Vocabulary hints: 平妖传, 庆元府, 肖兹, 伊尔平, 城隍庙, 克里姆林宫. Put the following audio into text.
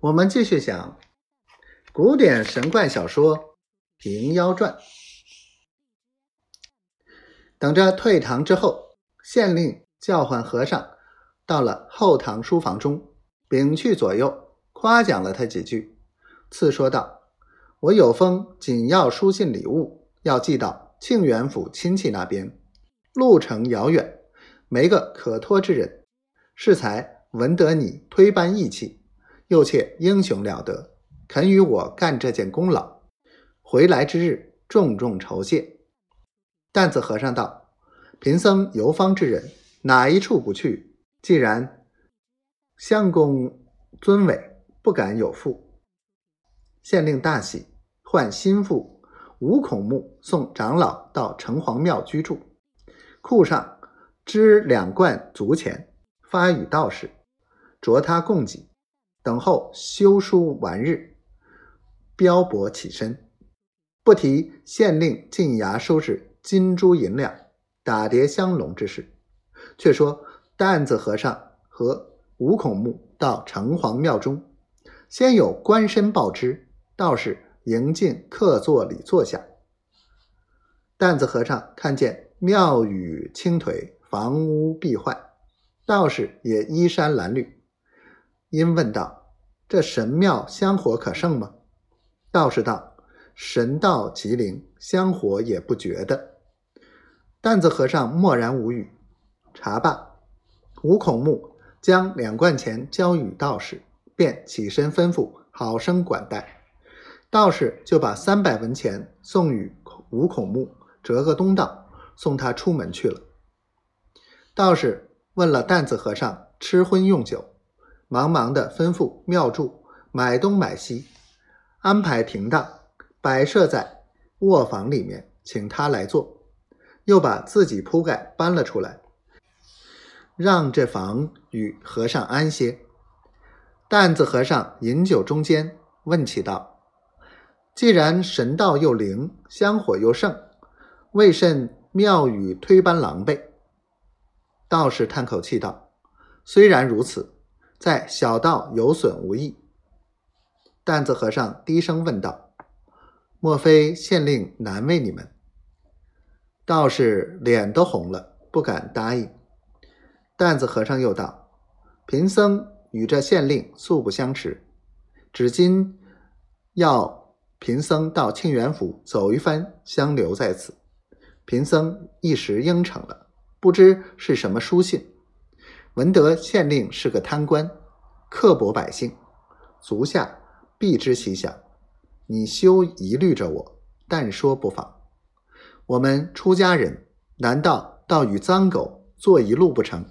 我们继续讲古典神怪小说《平妖传》。等着退堂之后，县令叫唤和尚到了后堂书房中，屏去左右，夸奖了他几句，次说道：“我有封紧要书信礼物，要寄到庆元府亲戚那边，路程遥远，没个可托之人，是才闻得你推班义气，又且英雄了得，肯与我干这件功劳，回来之日重重酬谢。”担子和尚道：“贫僧游方之人，哪一处不去？既然相公尊伟，不敢有负。”县令大喜，唤心腹吴孔目送长老到城隍庙居住，库上支2贯足钱，发与道士，着他供给，等候修书完日，标帛起身。不提县令进衙收拾金珠银两、打碟香笼之事，却说担子和尚和吴孔目到城隍庙中，先有官绅报之，道士迎进客座里坐下。担子和尚看见庙宇倾颓，房屋壁坏，道士也衣衫褴褛，因问道：“这神庙香火可盛吗？”道士道：“神道极灵，香火也不绝的。”担子和尚默然无语。茶罢，吴孔目将2贯钱交与道士，便起身吩咐好生管待。道士就把300文钱送与吴孔目，折个东道，送他出门去了。道士问了担子和尚吃荤用酒，忙忙地吩咐庙祝买东买西，安排停当，摆设在卧房里面，请他来坐，又把自己铺盖搬了出来，让这房与和尚安歇。担子和尚饮酒中间问起道：“既然神道又灵，香火又盛，为甚庙宇推搬狼狈？”道士叹口气道：“虽然如此，在小道有损无益。”担子和尚低声问道：“莫非县令难为你们？”道士脸都红了，不敢答应。担子和尚又道：“贫僧与这县令素不相识，只今要贫僧到庆元府走一番，相留在此。贫僧一时应承了，不知是什么书信。闻得县令是个贪官，刻薄百姓，足下必知其详。你休疑虑着我，但说不妨。我们出家人，难道到与脏狗坐一路不成？”